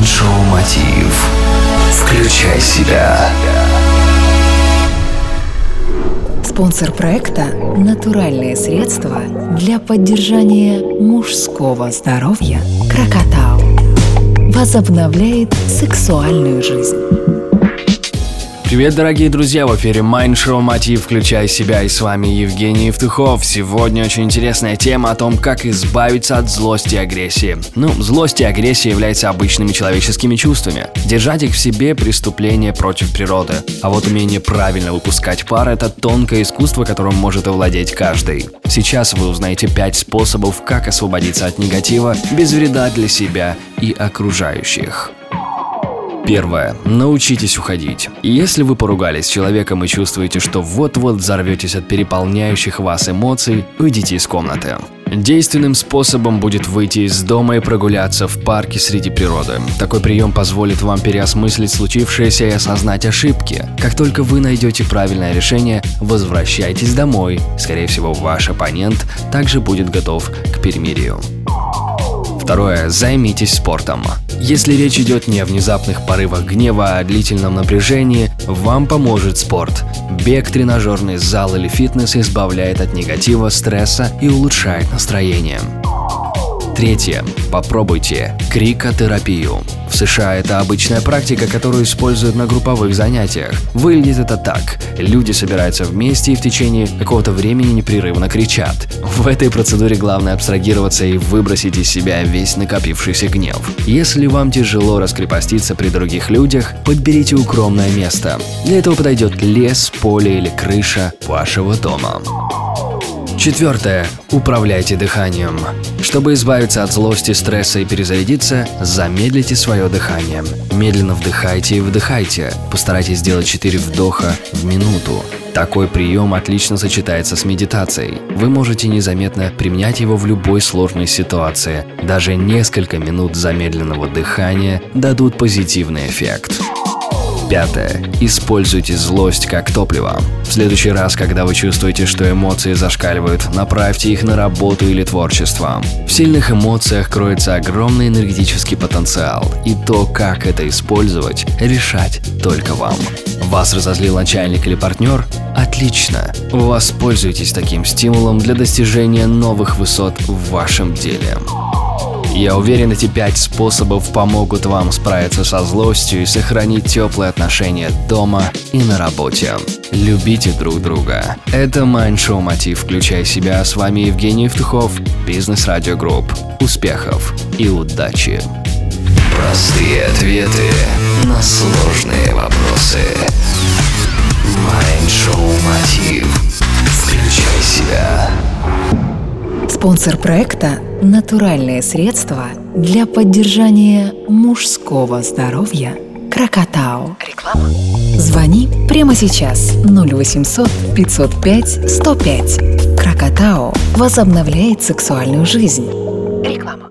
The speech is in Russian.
Майндшоу Мотив. Включай себя. Спонсор проекта «Натуральные средства для поддержания мужского здоровья» Крокотау возобновляет сексуальную жизнь. Привет, дорогие друзья! В эфире Майндшоу Мотив «Включай себя», и с вами Евгений Евтухов. Сегодня очень интересная тема о том, как избавиться от злости и агрессии. Злость и агрессия являются обычными человеческими чувствами. Держать их в себе – преступление против природы. А вот умение правильно выпускать пар – это тонкое искусство, которым может овладеть каждый. Сейчас вы узнаете 5 способов, как освободиться от негатива без вреда для себя и окружающих. Первое. Научитесь уходить. Если вы поругались с человеком и чувствуете, что вот-вот взорветесь от переполняющих вас эмоций, уйдите из комнаты. Действенным способом будет выйти из дома и прогуляться в парке среди природы. Такой прием позволит вам переосмыслить случившееся и осознать ошибки. Как только вы найдете правильное решение, возвращайтесь домой. Скорее всего, ваш оппонент также будет готов к перемирию. Второе. Займитесь спортом. Если речь идет не о внезапных порывах гнева, а о длительном напряжении, вам поможет спорт. Бег, тренажерный зал или фитнес избавляет от негатива, стресса и улучшает настроение. Третье. Попробуйте крикотерапию. В США это обычная практика, которую используют на групповых занятиях. Выглядит это так. Люди собираются вместе и в течение какого-то времени непрерывно кричат. В этой процедуре главное абстрагироваться и выбросить из себя весь накопившийся гнев. Если вам тяжело раскрепоститься при других людях, подберите укромное место. Для этого подойдет лес, поле или крыша вашего дома. Четвертое. Управляйте дыханием. Чтобы избавиться от злости, стресса и перезарядиться, замедлите свое дыхание. Медленно вдыхайте и выдыхайте. Постарайтесь сделать 4 вдоха в минуту. Такой прием отлично сочетается с медитацией. Вы можете незаметно применять его в любой сложной ситуации. Даже несколько минут замедленного дыхания дадут позитивный эффект. Пятое. Используйте злость как топливо. В следующий раз, когда вы чувствуете, что эмоции зашкаливают, направьте их на работу или творчество. В сильных эмоциях кроется огромный энергетический потенциал, и то, как это использовать, решать только вам. Вас разозлил начальник или партнер? Отлично! Воспользуйтесь таким стимулом для достижения новых высот в вашем деле. Я уверен, эти 5 способов помогут вам справиться со злостью и сохранить теплые отношения дома и на работе. Любите друг друга. Это Майндшоу Мотив «Включай себя». С вами Евгений Евтухов, Бизнес Радио Групп. Успехов и удачи! Простые ответы на сложные вопросы. Майндшоу Мотив. Включай себя. Спонсор проекта «Натуральные средства для поддержания мужского здоровья» Крокотау. Реклама. Звони прямо сейчас 0800 505 105. Крокотау возобновляет сексуальную жизнь. Реклама.